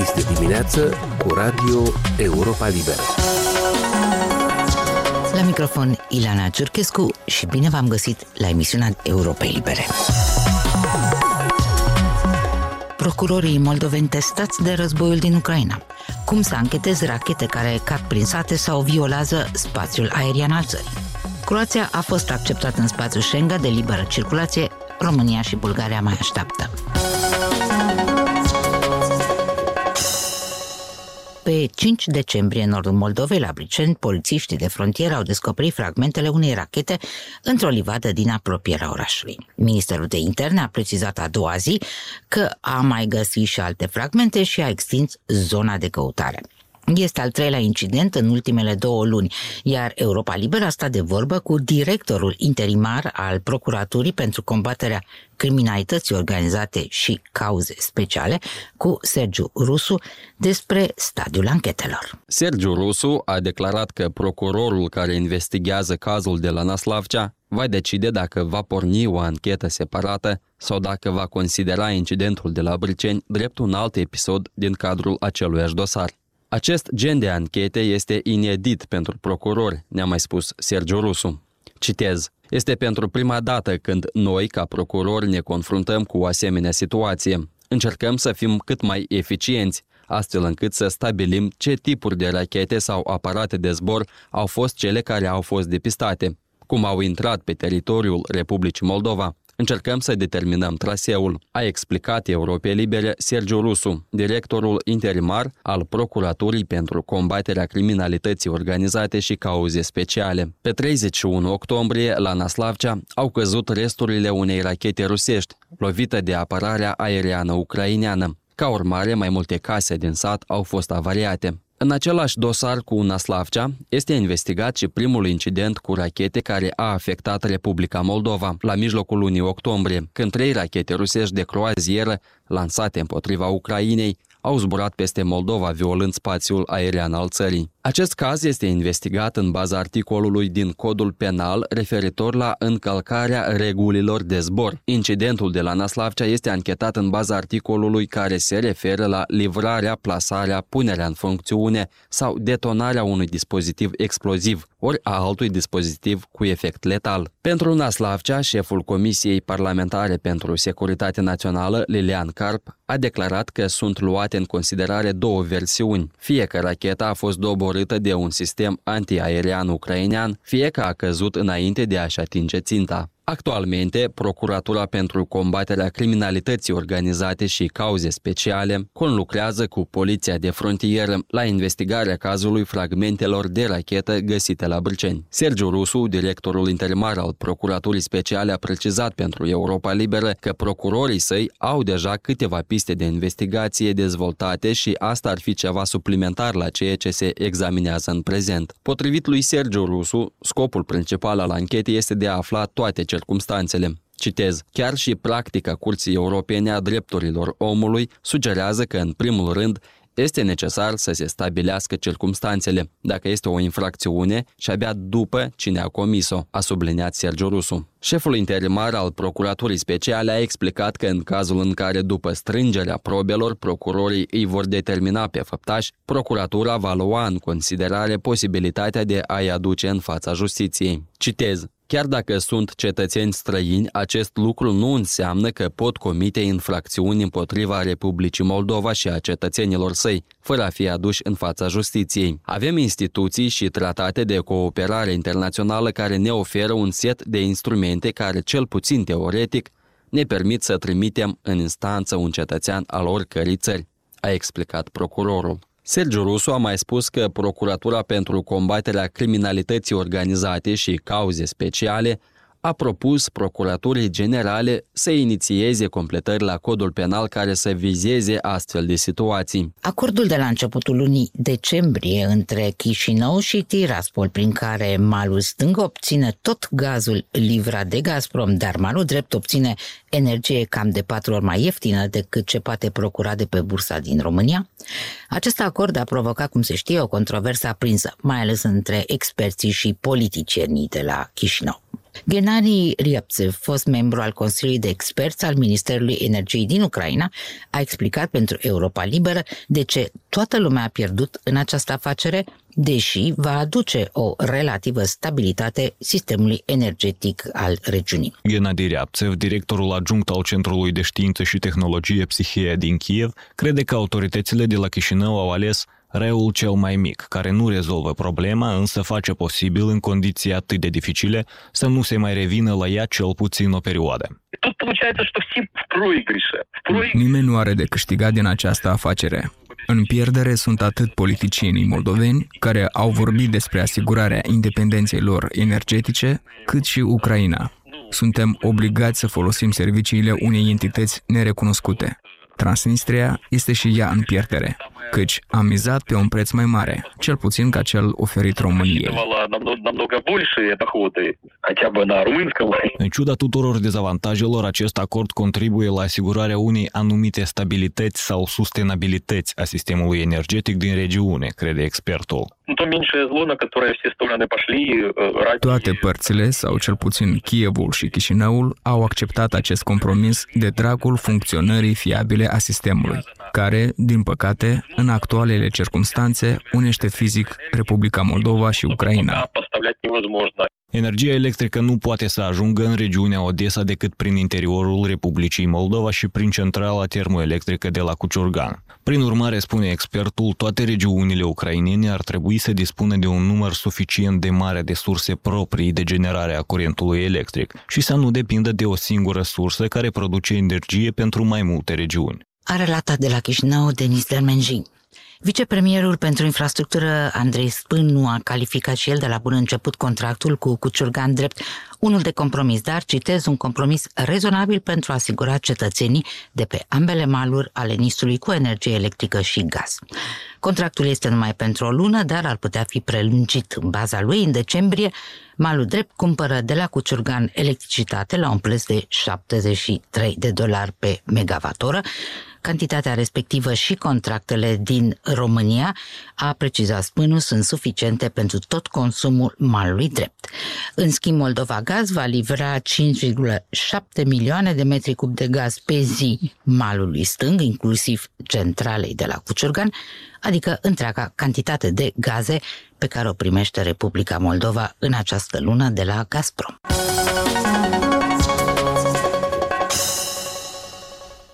Dis de dimineață cu Radio Europa Liberă. La microfon Ilana Giurquescu și bine v-am găsit la emisiunea Europei Libere. Procurorii moldoveni testați de războiul din Ucraina. Cum să anchetezi rachete care cad prin sate sau violează spațiul aerian al țării. Croația a fost acceptată în spațiul Schengen de liberă circulație, România și Bulgaria mai așteaptă. Pe 5 decembrie, în nordul Moldovei, la Briceni, polițiștii de frontieră au descoperit fragmentele unei rachete într-o livadă din apropierea orașului. Ministerul de Interne a precizat a doua zi că a mai găsit și alte fragmente și a extins zona de căutare. Este al treilea incident în ultimele 2 luni, iar Europa Liberă a stat de vorbă cu directorul interimar al Procuraturii pentru Combaterea Criminalității Organizate și Cauze Speciale, cu Sergiu Rusu, despre stadiul anchetelor. Sergiu Rusu a declarat că procurorul care investighează cazul de la Năslavcea va decide dacă va porni o anchetă separată sau dacă va considera incidentul de la Briceni drept un alt episod din cadrul aceluiași dosar. Acest gen de anchete este inedit pentru procurori, ne-a mai spus Sergiu Rusu. Citez. Este pentru prima dată când noi, ca procurori, ne confruntăm cu o asemenea situație. Încercăm să fim cât mai eficienți, astfel încât să stabilim ce tipuri de rachete sau aparate de zbor au fost cele care au fost depistate, cum au intrat pe teritoriul Republicii Moldova. Încercăm să determinăm traseul, a explicat Europei Libere Sergiu Rusu, directorul interimar al Procuraturii pentru Combaterea Criminalității Organizate și Cauze Speciale. Pe 31 octombrie, la Năslavcea, au căzut resturile unei rachete rusești, lovită de apărarea aeriană ucraineană. Ca urmare, mai multe case din sat au fost avariate. În același dosar cu Năslavcea, este investigat și primul incident cu rachete care a afectat Republica Moldova la mijlocul lunii octombrie, când 3 rachete rusești de croazieră, lansate împotriva Ucrainei, au zburat peste Moldova, violând spațiul aerian al țării. Acest caz este investigat în baza articolului din Codul Penal referitor la încălcarea regulilor de zbor. Incidentul de la Năslavcea este anchetat în baza articolului care se referă la livrarea, plasarea, punerea în funcțiune sau detonarea unui dispozitiv exploziv ori a altui dispozitiv cu efect letal. Pentru Năslavcea, șeful Comisiei Parlamentare pentru Securitate Națională, Lilian Carp, a declarat că sunt luate în considerare 2 versiuni. Fie că racheta a fost doborâtă de un sistem antiaerian ucrainean, fie că a căzut înainte de a-și atinge ținta. Actualmente, Procuratura pentru Combaterea Criminalității Organizate și Cauze Speciale conlucrează cu Poliția de Frontieră la investigarea cazului fragmentelor de rachetă găsite la Briceni. Sergiu Rusu, directorul interimar al Procuraturii Speciale, a precizat pentru Europa Liberă că procurorii săi au deja câteva piste de investigație dezvoltate și asta ar fi ceva suplimentar la ceea ce se examinează în prezent. Potrivit lui Sergiu Rusu, scopul principal al anchetei este de a afla toate circumstanțele. Citez. Chiar și practica Curții Europene a Drepturilor Omului sugerează că, în primul rând, este necesar să se stabilească circumstanțele, dacă este o infracțiune și abia după cine a comis-o, a subliniat Sergiu Rusu. Șeful interimar al Procuraturii Speciale a explicat că în cazul în care, după strângerea probelor, procurorii îi vor determina pe făptași, procuratura va lua în considerare posibilitatea de a-i aduce în fața justiției. Citez. Chiar dacă sunt cetățeni străini, acest lucru nu înseamnă că pot comite infracțiuni împotriva Republicii Moldova și a cetățenilor săi, fără a fi aduși în fața justiției. Avem instituții și tratate de cooperare internațională care ne oferă un set de instrumente care, cel puțin teoretic, ne permit să trimitem în instanță un cetățean al oricărei țări, a explicat procurorul. Sergiu Rusu a mai spus că Procuratura pentru Combaterea Criminalității Organizate și Cauze Speciale a propus Procuraturii Generale să inițieze completări la Codul Penal care să vizeze astfel de situații. Acordul de la începutul lunii decembrie între Chișinău și Tiraspol, prin care malul stâng obține tot gazul livrat de Gazprom, dar malul drept obține energie cam de 4 ori mai ieftină decât ce poate procura de pe bursa din România. Acest acord a provocat, cum se știe, o controversă aprinsă, mai ales între experții și politicienii de la Chișinău. Ghenadi Riepțev, fost membru al Consiliului de Experți al Ministerului Energiei din Ucraina, a explicat pentru Europa Liberă de ce toată lumea a pierdut în această afacere, deși va aduce o relativă stabilitate sistemului energetic al regiunii. Ghenadi Riepțev, directorul adjunct al Centrului de Știință și Tehnologie Psihia din Kiev, crede că autoritățile de la Chișinău au ales răul cel mai mic, care nu rezolvă problema, însă face posibil, în condiții atât de dificile, să nu se mai revină la ea cel puțin o perioadă. Nimeni nu are de câștigat din această afacere. În pierdere sunt atât politicienii moldoveni, care au vorbit despre asigurarea independenței lor energetice, cât și Ucraina. Suntem obligați să folosim serviciile unei entități nerecunoscute. Transnistria este și ea în pierdere, căci a mizat pe un preț mai mare, cel puțin ca cel oferit României. În ciuda tuturor dezavantajelor, acest acord contribuie la asigurarea unei anumite stabilități sau sustenabilități a sistemului energetic din regiune, crede expertul. Toate părțile, sau cel puțin Kievul și Chișinăul, au acceptat acest compromis de dragul funcționării fiabile a sistemului, care, din păcate, în actualele circumstanțe, unește fizic Republica Moldova și Ucraina. Energia electrică nu poate să ajungă în regiunea Odessa decât prin interiorul Republicii Moldova și prin centrala termoelectrică de la Cuciurgan. Prin urmare, spune expertul, toate regiunile ucrainene ar trebui să dispună de un număr suficient de mare de surse proprii de generare a curentului electric și să nu depindă de o singură sursă care produce energie pentru mai multe regiuni. A relatat de la Chișinău Denis Dermenji. Vicepremierul pentru infrastructură Andrei Spân nu a calificat și el de la bun început contractul cu Cuciurgan drept unul de compromis, dar, citez, un compromis rezonabil pentru a asigura cetățenii de pe ambele maluri ale Nisului cu energie electrică și gaz. Contractul este numai pentru o lună, dar ar putea fi prelungit. În baza lui, în decembrie, malul drept cumpără de la Cuciurgan electricitate la un preț de $73 pe megavatoră. Cantitatea respectivă și contractele din România, a precizat Spânu, sunt suficiente pentru tot consumul malului drept. În schimb, Moldova Gaz va livra 5,7 milioane de metri cub de gaz pe zi malului stâng, inclusiv centralei de la Cuciurgan, adică întreaga cantitate de gaze pe care o primește Republica Moldova în această lună de la Gazprom.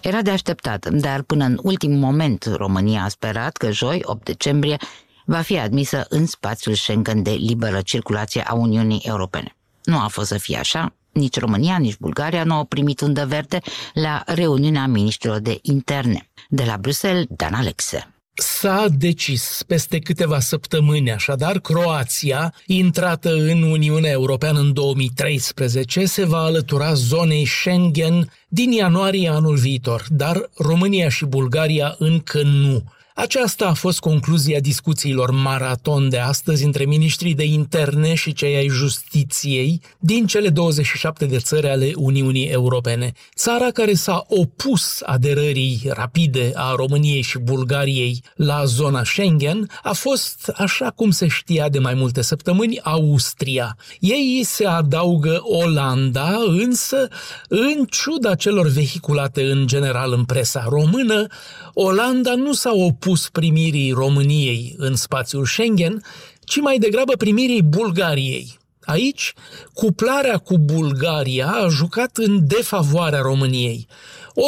Era de așteptat, dar până în ultim moment România a sperat că joi, 8 decembrie, va fi admisă în spațiul Schengen de liberă circulație a Uniunii Europene. Nu a fost să fie așa, nici România, nici Bulgaria nu au primit undă verde la reuniunea miniștrilor de interne. De la Bruxelles, Dan Alexe. S-a decis peste câteva săptămâni, așadar, Croația, intrată în Uniunea Europeană în 2013, se va alătura zonei Schengen din ianuarie anul viitor, dar România și Bulgaria încă nu. Aceasta a fost concluzia discuțiilor maraton de astăzi între miniștrii de interne și cei ai justiției din cele 27 de țări ale Uniunii Europene. Țara care s-a opus aderării rapide a României și Bulgariei la zona Schengen a fost, așa cum se știa de mai multe săptămâni, Austria. Ei se adaugă Olanda, însă, în ciuda celor vehiculate în general în presa română, Olanda nu s-a opus primirii României în spațiul Schengen, ci mai degrabă primirii Bulgariei. Aici, cuplarea cu Bulgaria a jucat în defavoarea României.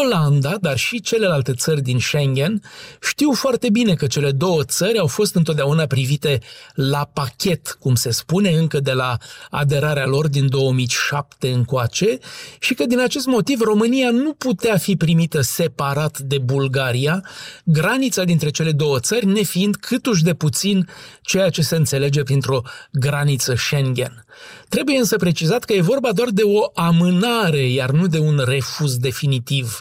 Olanda, dar și celelalte țări din Schengen, știu foarte bine că cele două țări au fost întotdeauna privite la pachet, cum se spune, încă de la aderarea lor din 2007 încoace, și că din acest motiv România nu putea fi primită separat de Bulgaria, granița dintre cele două țări nefiind câtuși de puțin ceea ce se înțelege printr-o graniță Schengen. Trebuie însă precizat că e vorba doar de o amânare, iar nu de un refuz definitiv.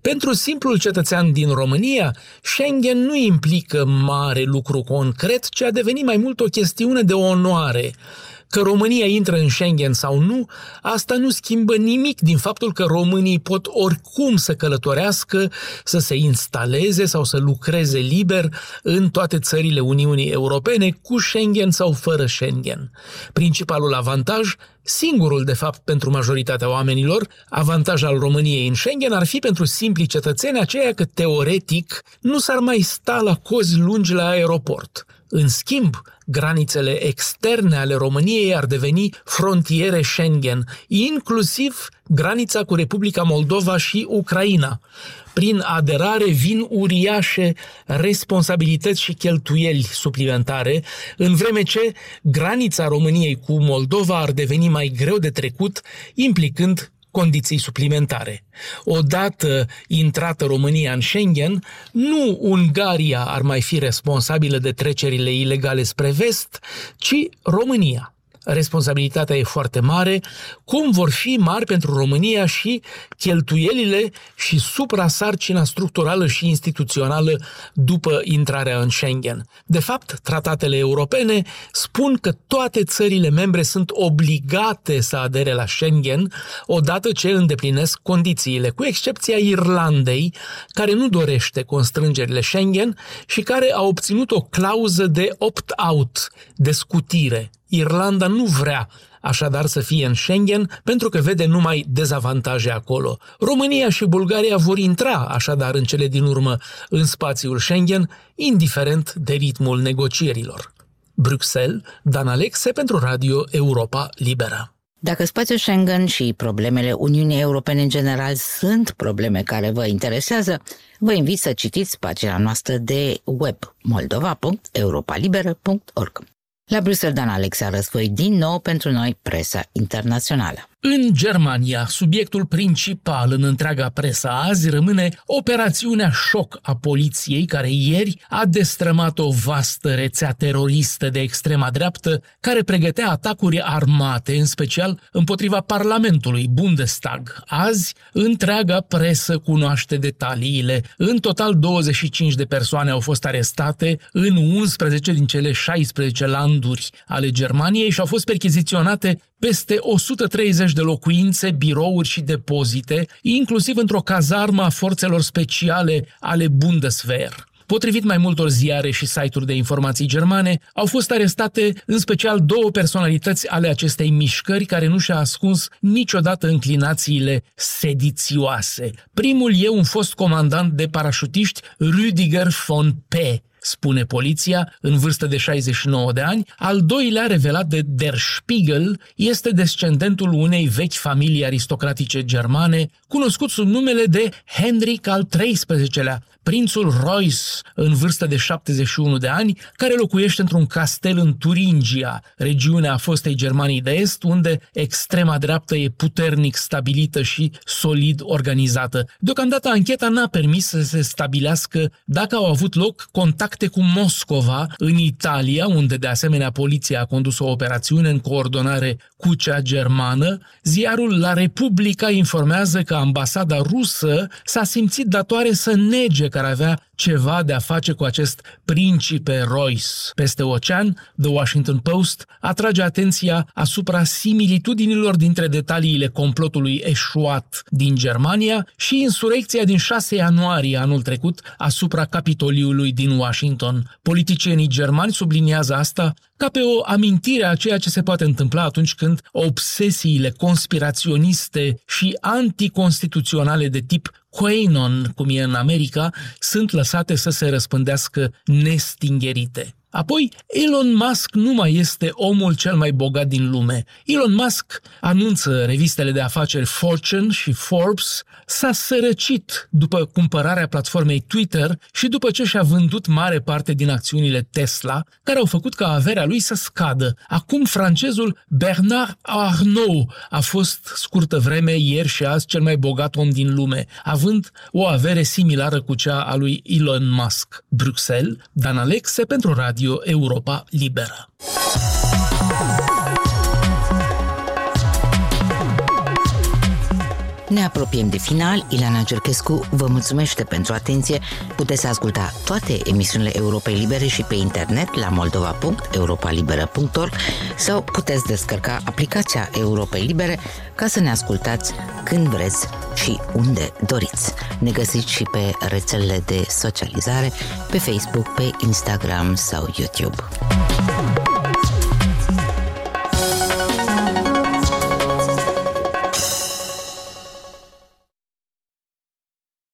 Pentru simplul cetățean din România, Schengen nu implică mare lucru concret, ci a devenit mai mult o chestiune de onoare. Că România intră în Schengen sau nu, asta nu schimbă nimic din faptul că românii pot oricum să călătorească, să se instaleze sau să lucreze liber în toate țările Uniunii Europene, cu Schengen sau fără Schengen. Principalul avantaj, singurul, de fapt, pentru majoritatea oamenilor, avantaj al României în Schengen ar fi pentru simplii cetățeni aceea că, teoretic, nu s-ar mai sta la cozi lungi la aeroport. În schimb, granițele externe ale României ar deveni frontiere Schengen, inclusiv granița cu Republica Moldova și Ucraina. Prin aderare vin uriașe responsabilități și cheltuieli suplimentare, în vreme ce granița României cu Moldova ar deveni mai greu de trecut, implicând condiții suplimentare. Odată intrată România în Schengen, nu Ungaria ar mai fi responsabilă de trecerile ilegale spre vest, ci România. Responsabilitatea e foarte mare, cum vor fi mari pentru România și cheltuielile și supra-sarcina structurală și instituțională după intrarea în Schengen. De fapt, tratatele europene spun că toate țările membre sunt obligate să adere la Schengen odată ce îndeplinesc condițiile, cu excepția Irlandei, care nu dorește constrângerile Schengen și care a obținut o clauză de opt-out, de scutire. Irlanda nu vrea așadar să fie în Schengen pentru că vede numai dezavantaje acolo. România și Bulgaria vor intra așadar în cele din urmă în spațiul Schengen, indiferent de ritmul negocierilor. Bruxelles, Dan Alexe pentru Radio Europa Liberă. Dacă spațiul Schengen și problemele Uniunii Europene în general sunt probleme care vă interesează, vă invit să citiți pagina noastră de web moldova.europalibera.org. La Bruxelles, Dan Alex a răsfoi din nou pentru noi presa internațională. În Germania, subiectul principal în întreaga presă azi rămâne operațiunea șoc a poliției, care ieri a destrămat o vastă rețea teroristă de extrema dreaptă care pregătea atacuri armate, în special împotriva Parlamentului Bundestag. Azi, întreaga presă cunoaște detaliile. În total, 25 de persoane au fost arestate în 11 din cele 16 landuri ale Germaniei și au fost percheziționate peste 130 de locuințe, birouri și depozite, inclusiv într-o cazarmă a forțelor speciale ale Bundeswehr. Potrivit mai multor ziare și site-uri de informații germane, au fost arestate în special două personalități ale acestei mișcări care nu și-a ascuns niciodată înclinațiile sedițioase. Primul e un fost comandant de parașutiști, Rüdiger von Peck, spune poliția, în vârstă de 69 de ani. Al doilea, revelat de Der Spiegel, este descendentul unei vechi familii aristocratice germane, cunoscut sub numele de Hendrik al XIII-lea, prințul Reuss, în vârstă de 71 de ani, care locuiește într-un castel în Turingia, regiunea fostei Germanii de Est, unde extrema dreaptă e puternic stabilită și solid organizată. Deocamdată, ancheta n-a permis să se stabilească dacă au avut loc contacte cu Moscova în Italia, unde de asemenea poliția a condus o operațiune în coordonare cu cea germană. Ziarul La Repubblica informează că ambasada rusă s-a simțit datoare să nege care avea ceva de a face cu acest principe Reuss. Peste ocean, The Washington Post atrage atenția asupra similitudinilor dintre detaliile complotului eșuat din Germania și insurecția din 6 ianuarie anul trecut asupra Capitoliului din Washington. Politicienii germani subliniază asta ca pe o amintire a ceea ce se poate întâmpla atunci când obsesiile conspiraționiste și anticonstituționale de tip QAnon, cum e în America, sunt lăsate să se răspândească nestingerite. Apoi, Elon Musk nu mai este omul cel mai bogat din lume. Elon Musk, anunță revistele de afaceri Fortune și Forbes, s-a sărăcit după cumpărarea platformei Twitter și după ce și-a vândut mare parte din acțiunile Tesla, care au făcut ca averea lui să scadă. Acum, francezul Bernard Arnault a fost scurtă vreme, ieri și azi, cel mai bogat om din lume, având o avere similară cu cea a lui Elon Musk. Bruxelles, Dan Alexe pentru Radio Europa Liberă. Ne apropiem de final. Ilana Giurquescu vă mulțumește pentru atenție. Puteți asculta toate emisiunile Europei Libere și pe internet la moldova.europalibera.org sau puteți descărca aplicația Europei Libere ca să ne ascultați când vreți și unde doriți. Ne găsiți și pe rețelele de socializare, pe Facebook, pe Instagram sau YouTube.